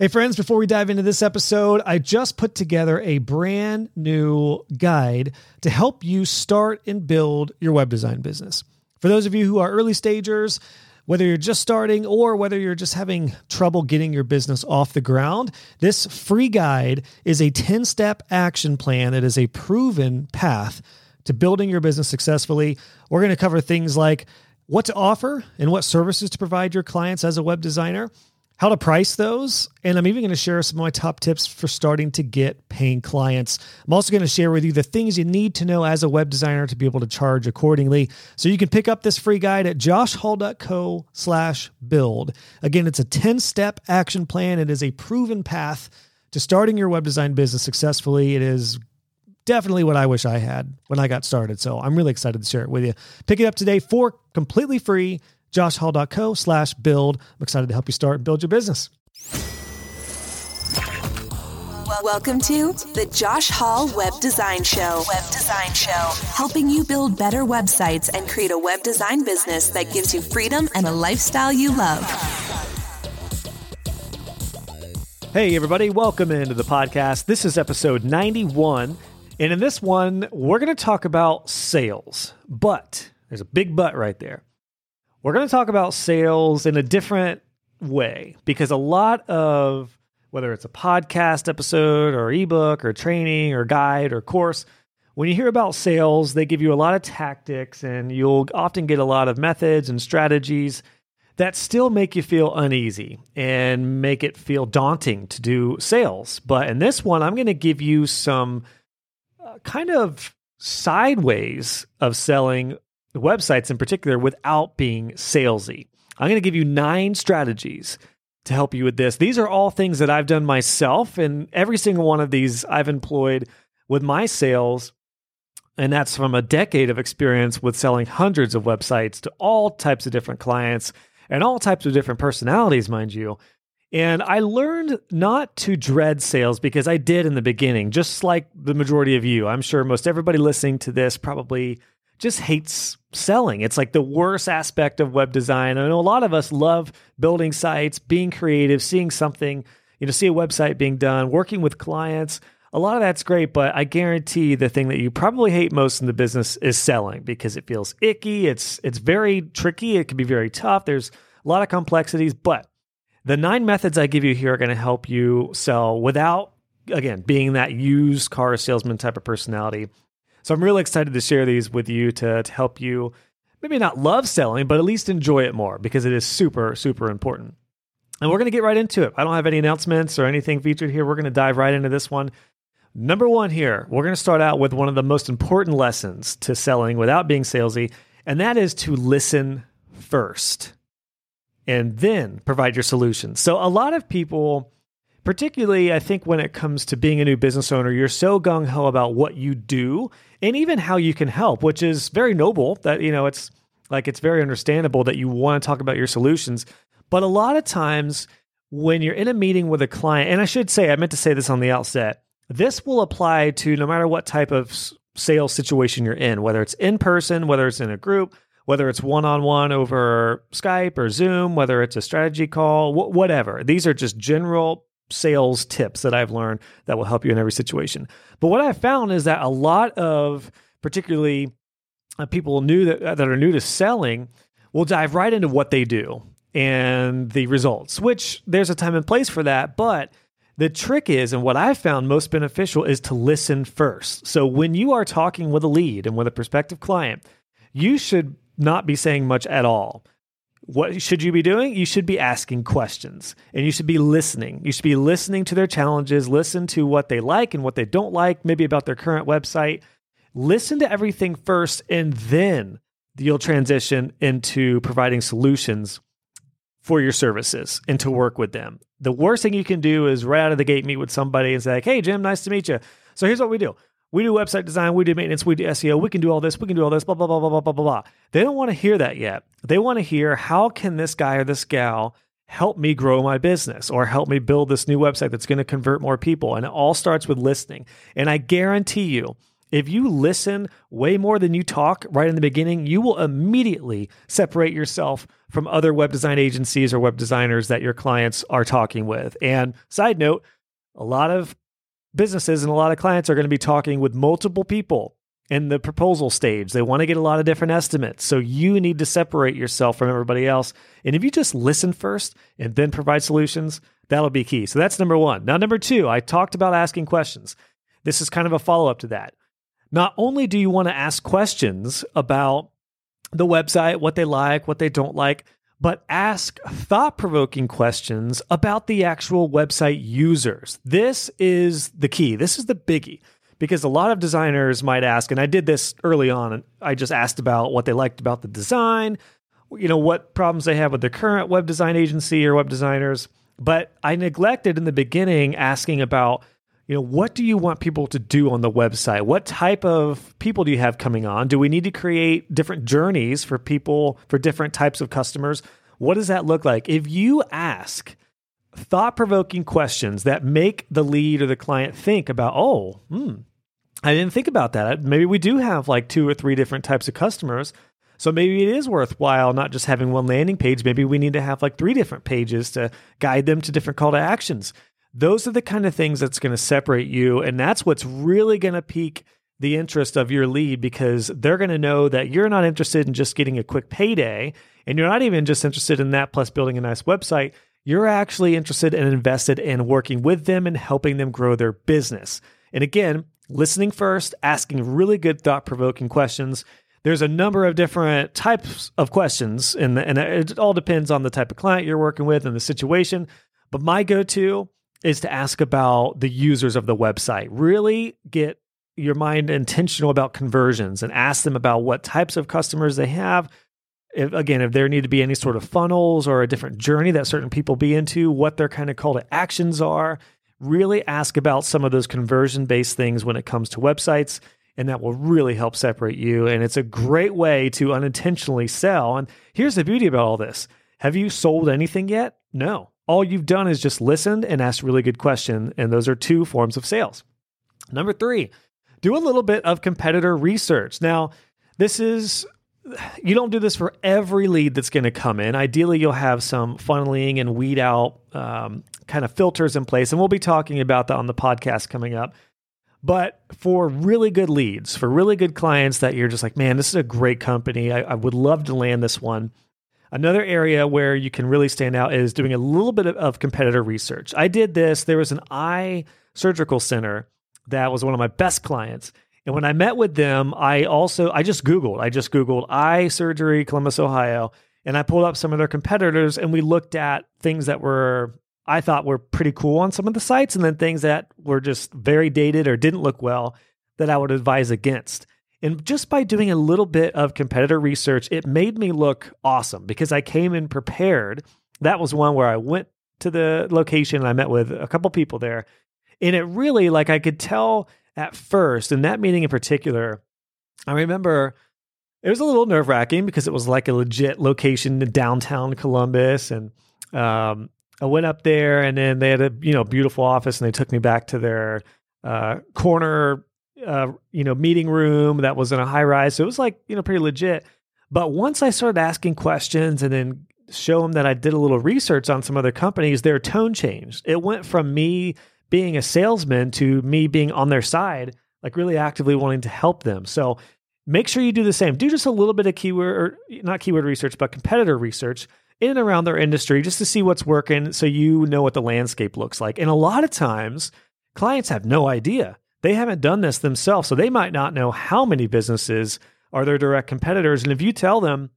Hey friends, before we dive into this episode, I just put together a brand new guide to help you start and build your web design business. For those of you who are early stagers, whether you're just starting or whether you're just having trouble getting your business off the ground, this free guide is a 10-step action plan that is a proven path to building your business successfully. We're going to cover things like what to offer and what services to provide your clients as a web designer, how to price those, and I'm even going to share some of my top tips for starting to get paying clients. I'm also going to share with you the things you need to know as a web designer to be able to charge accordingly. So you can pick up this free guide at joshhall.co/build. Again, it's a 10-step action plan. It is a proven path to starting your web design business successfully. It is definitely what I wish I had when I got started. So I'm really excited to share it with you. Pick it up today for completely free. joshhall.co/build. I'm excited to help you start and build your business. Welcome to the Josh Hall Web Design Show. Helping you build better websites and create a web design business that gives you freedom and a lifestyle you love. Hey everybody, welcome into the podcast. This is episode 91. And in this one, we're going to talk about sales. But there's a big but right there. We're going to talk about sales in a different way because a lot of, whether it's a podcast episode or ebook or training or guide or course, when you hear about sales, they give you a lot of tactics and you'll often get a lot of methods and strategies that still make you feel uneasy and make it feel daunting to do sales. But in this one, I'm going to give you some kind of sideways of selling websites in particular without being salesy. I'm going to give you 9 strategies to help you with this. These are all things that I've done myself, and every single one of these I've employed with my sales, and that's from a decade of experience with selling hundreds of websites to all types of different clients and all types of different personalities, mind you. And I learned not to dread sales because I did in the beginning, just like the majority of you. I'm sure most everybody listening to this probably just hates selling. It's like the worst aspect of web design. I know a lot of us love building sites, being creative, seeing something, see a website being done, working with clients. A lot of that's great, but I guarantee the thing that you probably hate most in the business is selling because it feels icky. It's very tricky. It can be very tough. There's a lot of complexities, but the 9 methods I give you here are going to help you sell without, again, being that used car salesman type of personality. So I'm really excited to share these with you to help you maybe not love selling, but at least enjoy it more because it is super, super important. And we're going to get right into it. I don't have any announcements or anything featured here. We're going to dive right into this one. Number one here, we're going to start out with one of the most important lessons to selling without being salesy, and that is to listen first and then provide your solution. So a lot of people, particularly, I think when it comes to being a new business owner, you're so gung-ho about what you do and even how you can help, which is very noble that, it's very understandable that you want to talk about your solutions. But a lot of times when you're in a meeting with a client, and I meant to say this on the outset, this will apply to no matter what type of sales situation you're in, whether it's in person, whether it's in a group, whether it's one-on-one over Skype or Zoom, whether it's a strategy call, whatever. These are just general sales tips that I've learned that will help you in every situation. But what I found is that a lot of particularly people that are new to selling will dive right into what they do and the results, which there's a time and place for that. But the trick is, and what I found most beneficial is to listen first. So when you are talking with a lead and with a prospective client, you should not be saying much at all. What should you be doing? You should be asking questions and you should be listening. You should be listening to their challenges, listen to what they like and what they don't like, maybe about their current website. Listen to everything first, and then you'll transition into providing solutions for your services and to work with them. The worst thing you can do is right out of the gate meet with somebody and say, like, hey, Jim, nice to meet you. So here's what we do. We do website design, we do maintenance, we do SEO, we can do all this, blah, blah, blah, blah, blah, blah, blah. They don't want to hear that yet. They want to hear, how can this guy or this gal help me grow my business or help me build this new website that's going to convert more people? And it all starts with listening. And I guarantee you, If you listen way more than you talk right in the beginning, you will immediately separate yourself from other web design agencies or web designers that your clients are talking with. And side note, a lot of businesses and a lot of clients are going to be talking with multiple people in the proposal stage. They want to get a lot of different estimates. So you need to separate yourself from everybody else. And if you just listen first and then provide solutions, that'll be key. So that's number one. Now, number two, I talked about asking questions. This is kind of a follow-up to that. Not only do you want to ask questions about the website, what they like, what they don't like, but ask thought-provoking questions about the actual website users. This is the key. This is the biggie. Because a lot of designers might ask, and I did this early on, and I just asked about what they liked about the design, you know, what problems they have with their current web design agency or web designers. But I neglected in the beginning asking about, you know, what do you want people to do on the website? What type of people do you have coming on? Do we need to create different journeys for people, for different types of customers? What does that look like? If you ask thought-provoking questions that make the lead or the client think about, I didn't think about that. Maybe we do have like 2 or 3 different types of customers. So maybe it is worthwhile not just having one landing page. Maybe we need to have like 3 different pages to guide them to different call to actions. Those are the kind of things that's going to separate you. And that's what's really going to pique the interest of your lead, because they're going to know that you're not interested in just getting a quick payday. And you're not even just interested in that plus building a nice website. You're actually interested and invested in working with them and helping them grow their business. And again, listening first, asking really good thought-provoking questions. There's a number of different types of questions, and it all depends on the type of client you're working with and the situation. But my go-to is to ask about the users of the website. Really get your mind intentional about conversions and ask them about what types of customers they have. If there need to be any sort of funnels or a different journey that certain people be into, what their kind of call to actions are, really ask about some of those conversion-based things when it comes to websites, and that will really help separate you. And it's a great way to unintentionally sell. And here's the beauty about all this. Have you sold anything yet? No. All you've done is just listened and asked really good questions, and those are 2 forms of sales. Number 3, do a little bit of competitor research. Now, you don't do this for every lead that's going to come in. Ideally, you'll have some funneling and weed out kind of filters in place. And we'll be talking about that on the podcast coming up. But for really good leads, for really good clients that you're just like, man, this is a great company. I would love to land this one. Another area where you can really stand out is doing a little bit of competitor research. I did this. There was an eye surgical center that was one of my best clients. And when I met with them, I just Googled eye surgery, Columbus, Ohio, and I pulled up some of their competitors, and we looked at things that I thought were pretty cool on some of the sites, and then things that were just very dated or didn't look well that I would advise against. And just by doing a little bit of competitor research, it made me look awesome because I came in prepared. That was one where I went to the location and I met with a couple people there. And it really, like, I could tell at first, in that meeting in particular, I remember it was a little nerve-wracking because it was like a legit location in downtown Columbus. And I went up there, and then they had a beautiful office, and they took me back to their corner meeting room that was in a high-rise. So it was like pretty legit. But once I started asking questions and then show them that I did a little research on some other companies, their tone changed. It went from me being a salesman to me being on their side, like really actively wanting to help them. So make sure you do the same. Do just a little bit of competitor research in and around their industry just to see what's working so you know what the landscape looks like. And a lot of times, clients have no idea. They haven't done this themselves, so they might not know how many businesses are their direct competitors. And if you tell them,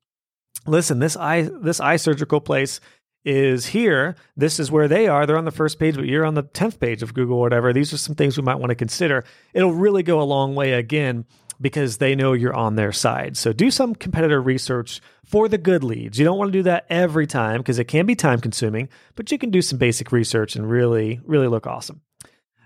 listen, this eye surgical place is here. This is where they are. They're on the first page, but you're on the 10th page of Google or whatever. These are some things we might want to consider. It'll really go a long way, again, because they know you're on their side. So do some competitor research for the good leads. You don't want to do that every time because it can be time consuming, but you can do some basic research and really, really look awesome.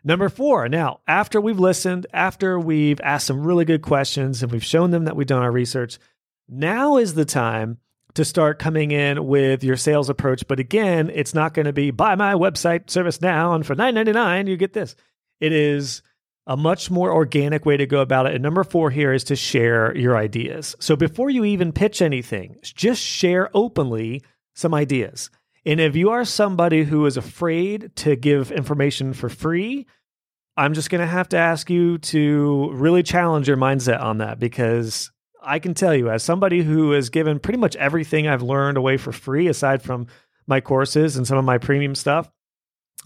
Number 4. Now, after we've listened, after we've asked some really good questions and we've shown them that we've done our research, now is the time to start coming in with your sales approach. But again, it's not going to be buy my website service now and for $9.99, you get this. It is a much more organic way to go about it. And number 4 here is to share your ideas. So before you even pitch anything, just share openly some ideas. And if you are somebody who is afraid to give information for free, I'm just going to have to ask you to really challenge your mindset on that, because I can tell you, as somebody who has given pretty much everything I've learned away for free, aside from my courses and some of my premium stuff,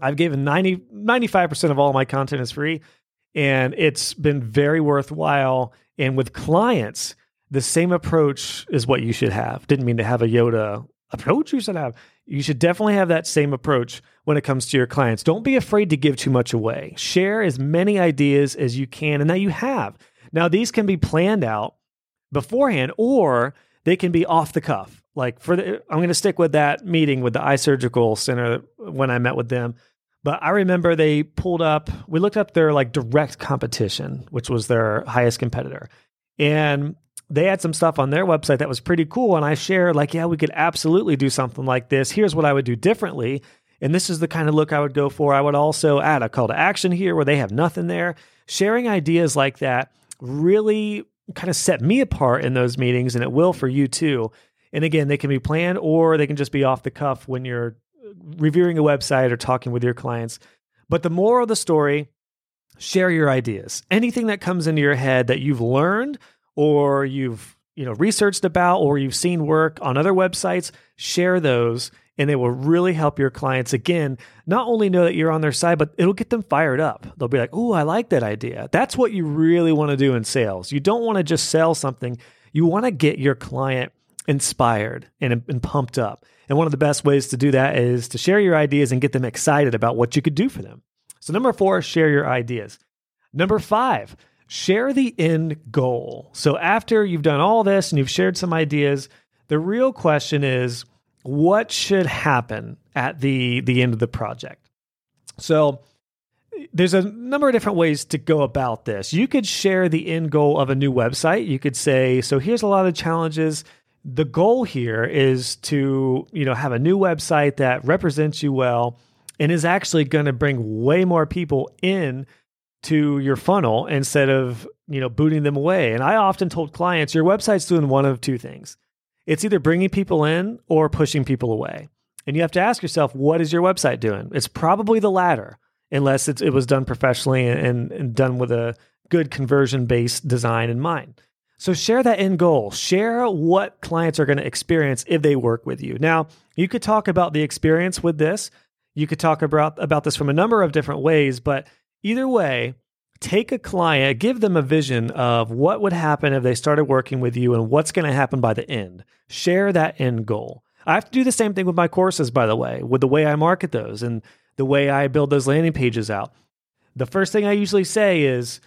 I've given 95% of all my content is free. And it's been very worthwhile. And with clients, the same approach is what you should have. Didn't mean to have a Yoda approach you should have. You should definitely have that same approach when it comes to your clients. Don't be afraid to give too much away. Share as many ideas as you can and that you have. Now, these can be planned out beforehand, or they can be off the cuff. Like I'm going to stick with that meeting with the eye surgical center when I met with them. But I remember they we looked up their direct competition, which was their highest competitor. And they had some stuff on their website that was pretty cool. And I shared yeah, we could absolutely do something like this. Here's what I would do differently. And this is the kind of look I would go for. I would also add a call to action here where they have nothing there. Sharing ideas like that really kind of set me apart in those meetings, and it will for you too. And again, they can be planned or they can just be off the cuff when you're reviewing a website or talking with your clients. But the moral of the story, share your ideas. Anything that comes into your head that you've learned or you've researched about or you've seen work on other websites, share those, and it will really help your clients, again, not only know that you're on their side, but it'll get them fired up. They'll be like, oh, I like that idea. That's what you really want to do in sales. You don't want to just sell something. You want to get your client inspired and pumped up. And one of the best ways to do that is to share your ideas and get them excited about what you could do for them. So number 4, share your ideas. Number 5, share the end goal. So after you've done all this and you've shared some ideas, the real question is, what should happen at the end of the project? So there's a number of different ways to go about this. You could share the end goal of a new website. You could say, so here's a lot of challenges. The goal here is to, have a new website that represents you well and is actually going to bring way more people in to your funnel instead of, booting them away. And I often told clients, your website's doing one of two things. It's either bringing people in or pushing people away. And you have to ask yourself, what is your website doing? It's probably the latter, unless it was done professionally and done with a good conversion-based design in mind. So share that end goal. Share what clients are going to experience if they work with you. Now, you could talk about the experience with this. You could talk about this from a number of different ways, but either way, take a client, give them a vision of what would happen if they started working with you and what's going to happen by the end. Share that end goal. I have to do the same thing with my courses, by the way, with the way I market those and the way I build those landing pages out. The first thing I usually say is,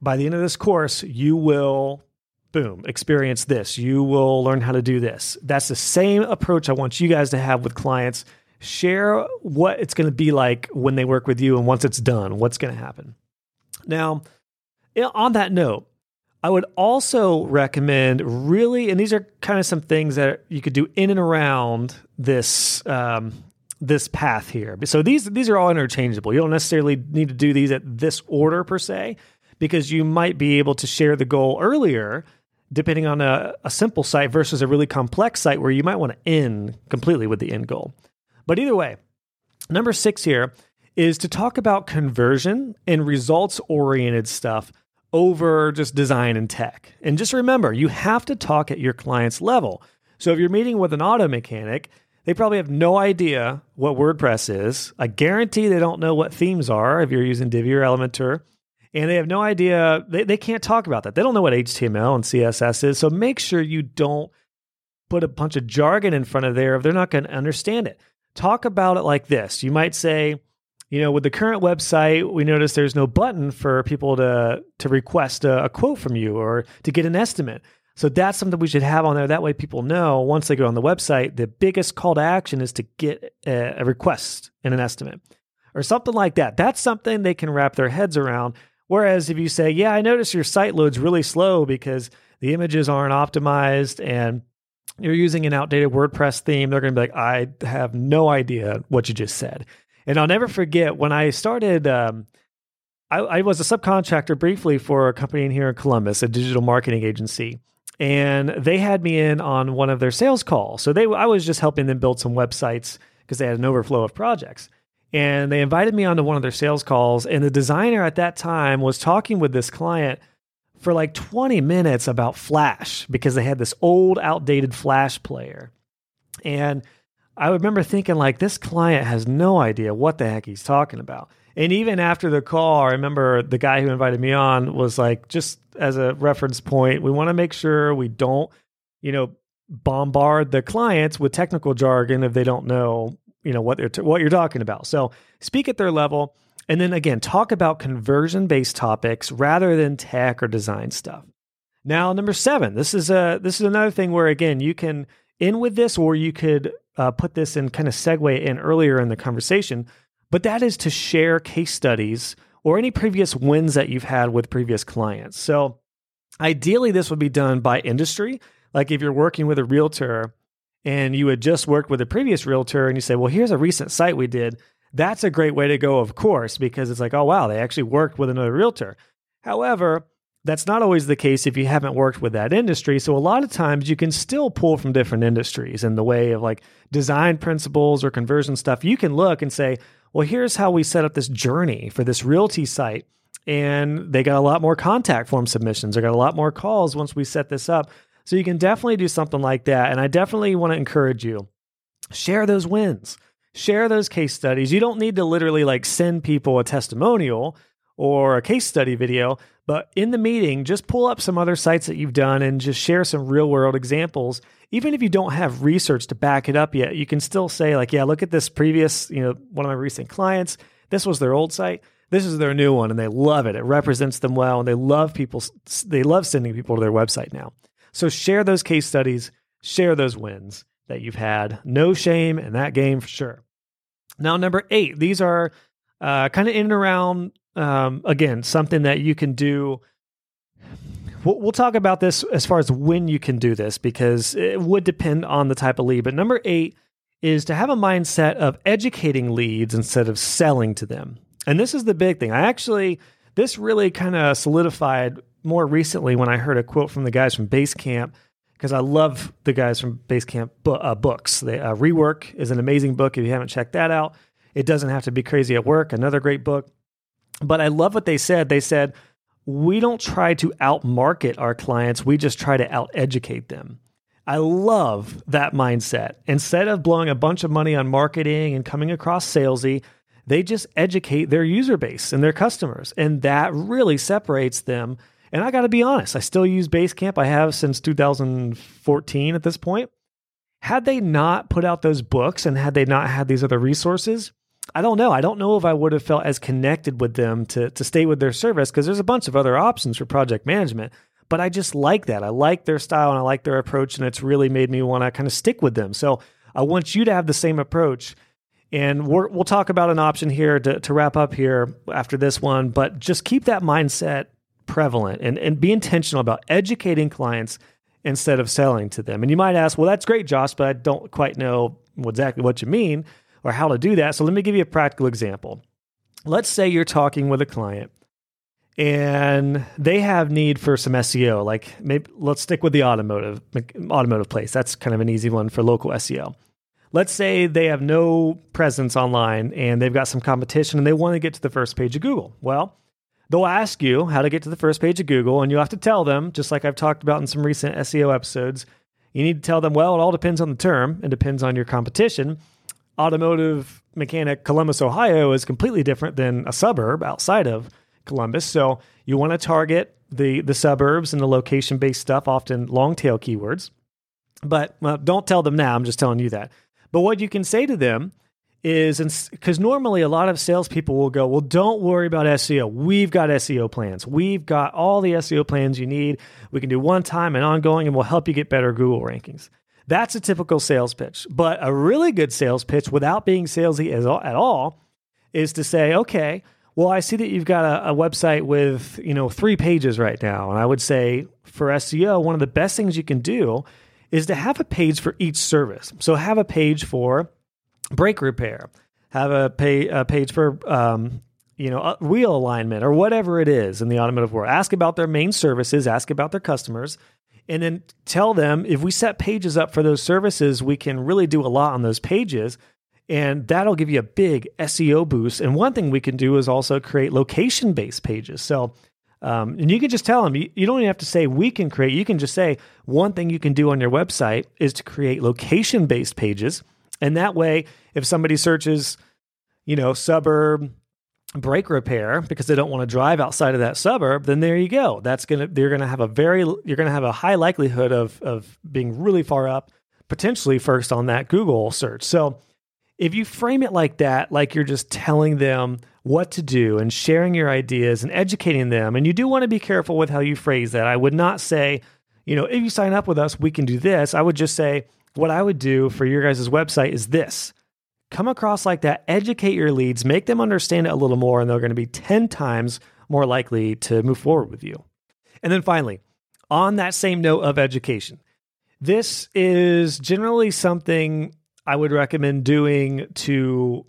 by the end of this course, you will... boom, experience this. You will learn how to do this. That's the same approach I want you guys to have with clients. Share what it's going to be like when they work with you and once it's done, what's going to happen. Now, on that note, I would also recommend and these are kind of some things that you could do in and around this this path here. So these are all interchangeable. You don't necessarily need to do these at this order per se, because you might be able to share the goal earlier depending on a simple site versus a really complex site where you might want to end completely with the end goal. But either way, number 6 here is to talk about conversion and results-oriented stuff over just design and tech. And just remember, you have to talk at your client's level. So if you're meeting with an auto mechanic, they probably have no idea what WordPress is. I guarantee they don't know what themes are if you're using Divi or Elementor. And they have no idea, they can't talk about that. They don't know what HTML and CSS is. So make sure you don't put a bunch of jargon in front of there if they're not going to understand it. Talk about it like this. You might say, with the current website, we noticed there's no button for people to request a quote from you or to get an estimate. So that's something we should have on there. That way people know once they go on the website, the biggest call to action is to get a request and an estimate or something like that. That's something they can wrap their heads around. Whereas if you say, yeah, I notice your site load's really slow because the images aren't optimized and you're using an outdated WordPress theme, they're going to be like, I have no idea what you just said. And I'll never forget when I started I was a subcontractor briefly for a company in here in Columbus, a digital marketing agency. And they had me in on one of their sales calls. So I was just helping them build some websites because they had an overflow of projects. And they invited me onto one of their sales calls. And the designer at that time was talking with this client for like 20 minutes about Flash because they had this old, outdated Flash player. And I remember thinking, like, this client has no idea what the heck he's talking about. And even after the call, I remember the guy who invited me on was like, just as a reference point, we want to make sure we don't, bombard the clients with technical jargon if they don't know, what you're talking about. So speak at their level. And then again, talk about conversion-based topics rather than tech or design stuff. Now, number 7, this is another thing where, again, you can end with this, or you could put this in, kind of segue in earlier in the conversation. But that is to share case studies or any previous wins that you've had with previous clients. So ideally, this would be done by industry. Like if you're working with a realtor and you had just worked with a previous realtor and you say, well, here's a recent site we did. That's a great way to go, of course, because it's like, oh, wow, they actually worked with another realtor. However, that's not always the case if you haven't worked with that industry. So a lot of times you can still pull from different industries in the way of like design principles or conversion stuff. You can look and say, well, here's how we set up this journey for this realty site. And they got a lot more contact form submissions. They got a lot more calls once we set this up. So you can definitely do something like that. And I definitely want to encourage you, share those wins, share those case studies. You don't need to literally like send people a testimonial or a case study video, but in the meeting, just pull up some other sites that you've done and just share some real world examples. Even if you don't have research to back it up yet, you can still say like, yeah, look at this previous, one of my recent clients, this was their old site, this is their new one, and they love it. It represents them well, and they love sending people to their website now. So share those case studies, share those wins that you've had. No shame in that game for sure. Now, number 8, these are kind of in and around, again, something that you can do. We'll talk about this as far as when you can do this, because it would depend on the type of lead. But number 8 is to have a mindset of educating leads instead of selling to them. And this is the big thing. This really kind of solidified more recently when I heard a quote from the guys from Basecamp, because I love the guys from Basecamp books. Rework is an amazing book. If you haven't checked that out, It Doesn't Have to Be Crazy at Work, another great book. But I love what they said. They said, we don't try to out-market our clients. We just try to out-educate them. I love that mindset. Instead of blowing a bunch of money on marketing and coming across salesy, they just educate their user base and their customers. And that really separates them. And I got to be honest, I still use Basecamp. I have since 2014 at this point. Had they not put out those books and had they not had these other resources, I don't know. I don't know if I would have felt as connected with them to stay with their service, because there's a bunch of other options for project management. But I just like that. I like their style and I like their approach, and it's really made me want to kind of stick with them. So I want you to have the same approach. And we'll talk about an option here to wrap up here after this one. But just keep that mindset prevalent and be intentional about educating clients instead of selling to them. And you might ask, well, that's great, Josh, but I don't quite know exactly what you mean or how to do that. So let me give you a practical example. Let's say you're talking with a client and they have need for some SEO. Like maybe let's stick with the automotive place. That's kind of an easy one for local SEO. Let's say they have no presence online and they've got some competition and they want to get to the first page of Google. Well, they'll ask you how to get to the first page of Google, and you'll have to tell them, just like I've talked about in some recent SEO episodes, you need to tell them, well, it all depends on the term. It depends on your competition. Automotive mechanic Columbus, Ohio is completely different than a suburb outside of Columbus. So you want to target the suburbs and the location-based stuff, often long-tail keywords. But well, don't tell them now. I'm just telling you that. But what you can say to them is, because normally a lot of salespeople will go, well, don't worry about SEO. We've got SEO plans. We've got all the SEO plans you need. We can do one time and ongoing, and we'll help you get better Google rankings. That's a typical sales pitch. But a really good sales pitch without being salesy at all is to say, okay, well, I see that you've got a website with 3 pages right now. And I would say for SEO, one of the best things you can do is to have a page for each service. So have a page for brake repair, have a page for wheel alignment or whatever it is in the automotive world. Ask about their main services, ask about their customers, and then tell them if we set pages up for those services, we can really do a lot on those pages. And that'll give you a big SEO boost. And one thing we can do is also create location-based pages. So, and you can just tell them, you don't even have to say we can create, you can just say one thing you can do on your website is to create location-based pages. And that way, if somebody searches, suburb brake repair because they don't want to drive outside of that suburb, then there you go. You're going to have a high likelihood of being really far up, potentially first on that Google search. So if you frame it like that, like you're just telling them what to do and sharing your ideas and educating them, and you do want to be careful with how you phrase that. I would not say, if you sign up with us, we can do this. I would just say, what I would do for your guys' website is this. Come across like that, educate your leads, make them understand it a little more, and they're going to be 10 times more likely to move forward with you. And then finally, on that same note of education, this is generally something I would recommend doing to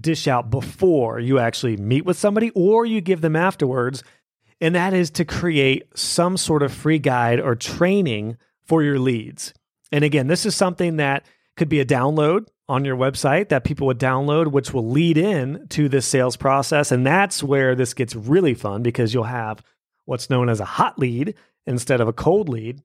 dish out before you actually meet with somebody or you give them afterwards, and that is to create some sort of free guide or training for your leads. And again, this is something that could be a download on your website that people would download, which will lead in to this sales process. And that's where this gets really fun because you'll have what's known as a hot lead instead of a cold lead.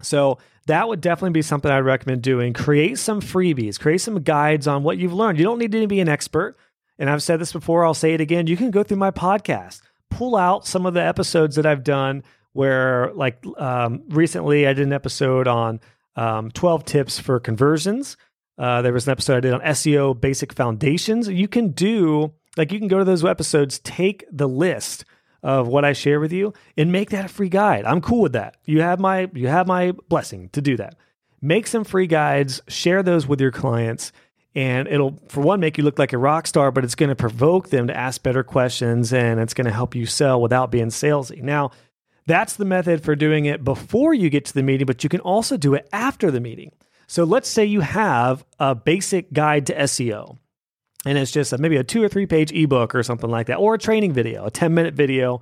So that would definitely be something I'd recommend doing. Create some freebies, create some guides on what you've learned. You don't need to be an expert. And I've said this before, I'll say it again. You can go through my podcast, pull out some of the episodes that I've done where recently I did an episode on 12 tips for conversions. There was an episode I did on SEO basic foundations. You can go to those episodes, take the list of what I share with you and make that a free guide. I'm cool with that. You have my blessing to do that. Make some free guides, share those with your clients, and it'll, for one, make you look like a rock star, but it's going to provoke them to ask better questions and it's going to help you sell without being salesy. Now, that's the method for doing it before you get to the meeting, but you can also do it after the meeting. So let's say you have a basic guide to SEO, and it's just maybe a 2 or 3 page ebook or something like that, or a training video, a 10-minute video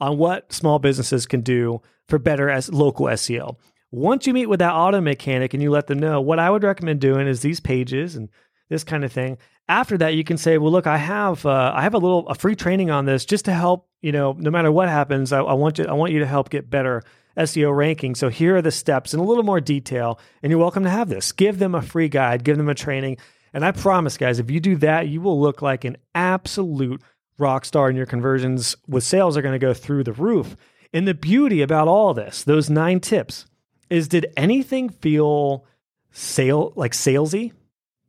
on what small businesses can do for better local SEO. Once you meet with that auto mechanic and you let them know, what I would recommend doing is these pages and this kind of thing. After that, you can say, well, look, I have a free training on this just to help, no matter what happens, I want you to help get better SEO ranking. So here are the steps in a little more detail, and you're welcome to have this. Give them a free guide, give them a training. And I promise, guys, if you do that, you will look like an absolute rock star, and your conversions with sales are going to go through the roof. And the beauty about all this, those 9 tips, is did anything feel salesy?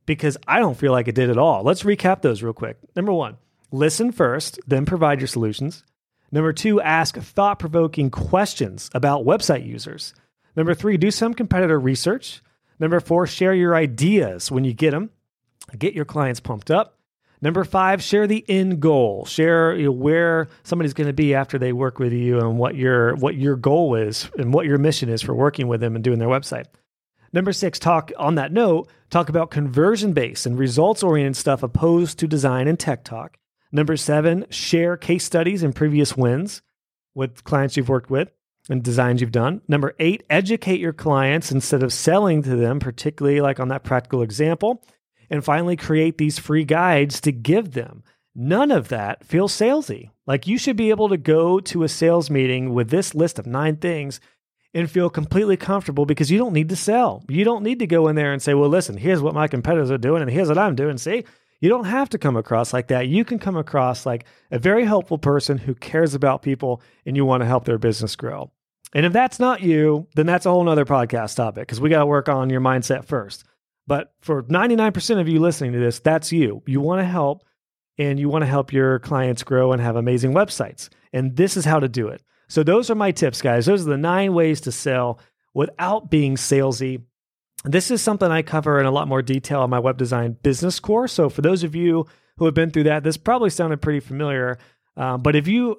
Because I don't feel like it did at all. Let's recap those real quick. Number 1, listen first, then provide your solutions. Number 2, ask thought-provoking questions about website users. Number 3, do some competitor research. Number 4, share your ideas when you get them. Get your clients pumped up. Number 5, share the end goal. Share where somebody's going to be after they work with you and what your goal is and what your mission is for working with them and doing their website. Number 6, talk about conversion-based and results-oriented stuff opposed to design and tech talk. Number 7, share case studies and previous wins with clients you've worked with and designs you've done. Number 8, educate your clients instead of selling to them, particularly like on that practical example. And finally, create these free guides to give them. None of that feels salesy. Like, you should be able to go to a sales meeting with this list of 9 things and feel completely comfortable because you don't need to sell. You don't need to go in there and say, well, listen, here's what my competitors are doing and here's what I'm doing. See? You don't have to come across like that. You can come across like a very helpful person who cares about people and you want to help their business grow. And if that's not you, then that's a whole nother podcast topic because we got to work on your mindset first. But for 99% of you listening to this, that's you. You want to help, and you want to help your clients grow and have amazing websites. And this is how to do it. So those are my tips, guys. Those are the 9 ways to sell without being salesy. This is something I cover in a lot more detail on my web design business course. So for those of you who have been through that, this probably sounded pretty familiar. But if you're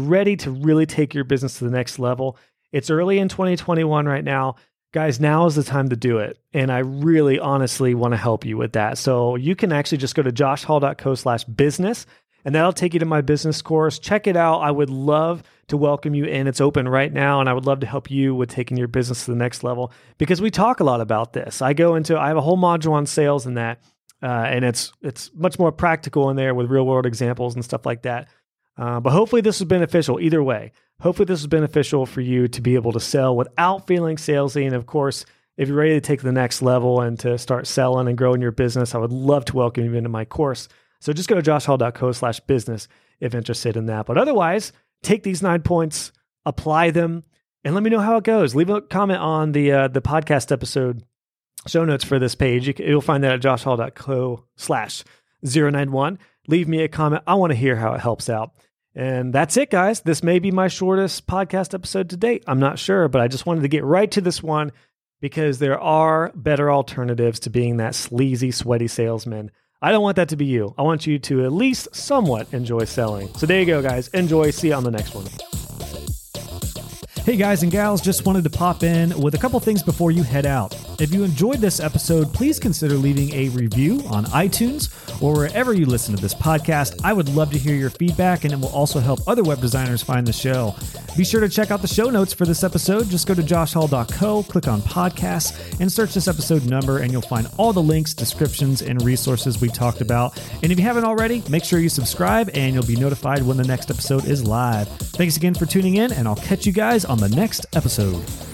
ready to really take your business to the next level, it's early in 2021 right now. Guys, now is the time to do it. And I really honestly want to help you with that. So you can actually just go to joshhall.co/business and that'll take you to my business course. Check it out. I would love to welcome you in. It's open right now, and I would love to help you with taking your business to the next level, because we talk a lot about this. I have a whole module on sales and that, and it's much more practical in there with real world examples and stuff like that. But hopefully this was beneficial either way. Hopefully this was beneficial for you to be able to sell without feeling salesy. And of course, if you're ready to take the next level and to start selling and growing your business, I would love to welcome you into my course. So just go to joshhall.co/business if interested in that. But otherwise, take these 9 points, apply them, and let me know how it goes. Leave a comment on the podcast episode show notes for this page. You'll find that at joshhall.co/091. Leave me a comment. I want to hear how it helps out. And that's it, guys. This may be my shortest podcast episode to date. I'm not sure, but I just wanted to get right to this one, because there are better alternatives to being that sleazy, sweaty salesman. I don't want that to be you. I want you to at least somewhat enjoy selling. So there you go, guys. Enjoy. See you on the next one. Hey guys and gals, just wanted to pop in with a couple things before you head out. If you enjoyed this episode, please consider leaving a review on iTunes or wherever you listen to this podcast. I would love to hear your feedback, and it will also help other web designers find the show. Be sure to check out the show notes for this episode. Just go to joshhall.co, click on podcasts, and search this episode number, and you'll find all the links, descriptions, and resources we talked about. And if you haven't already, make sure you subscribe, and you'll be notified when the next episode is live. Thanks again for tuning in, and I'll catch you guys on the next episode.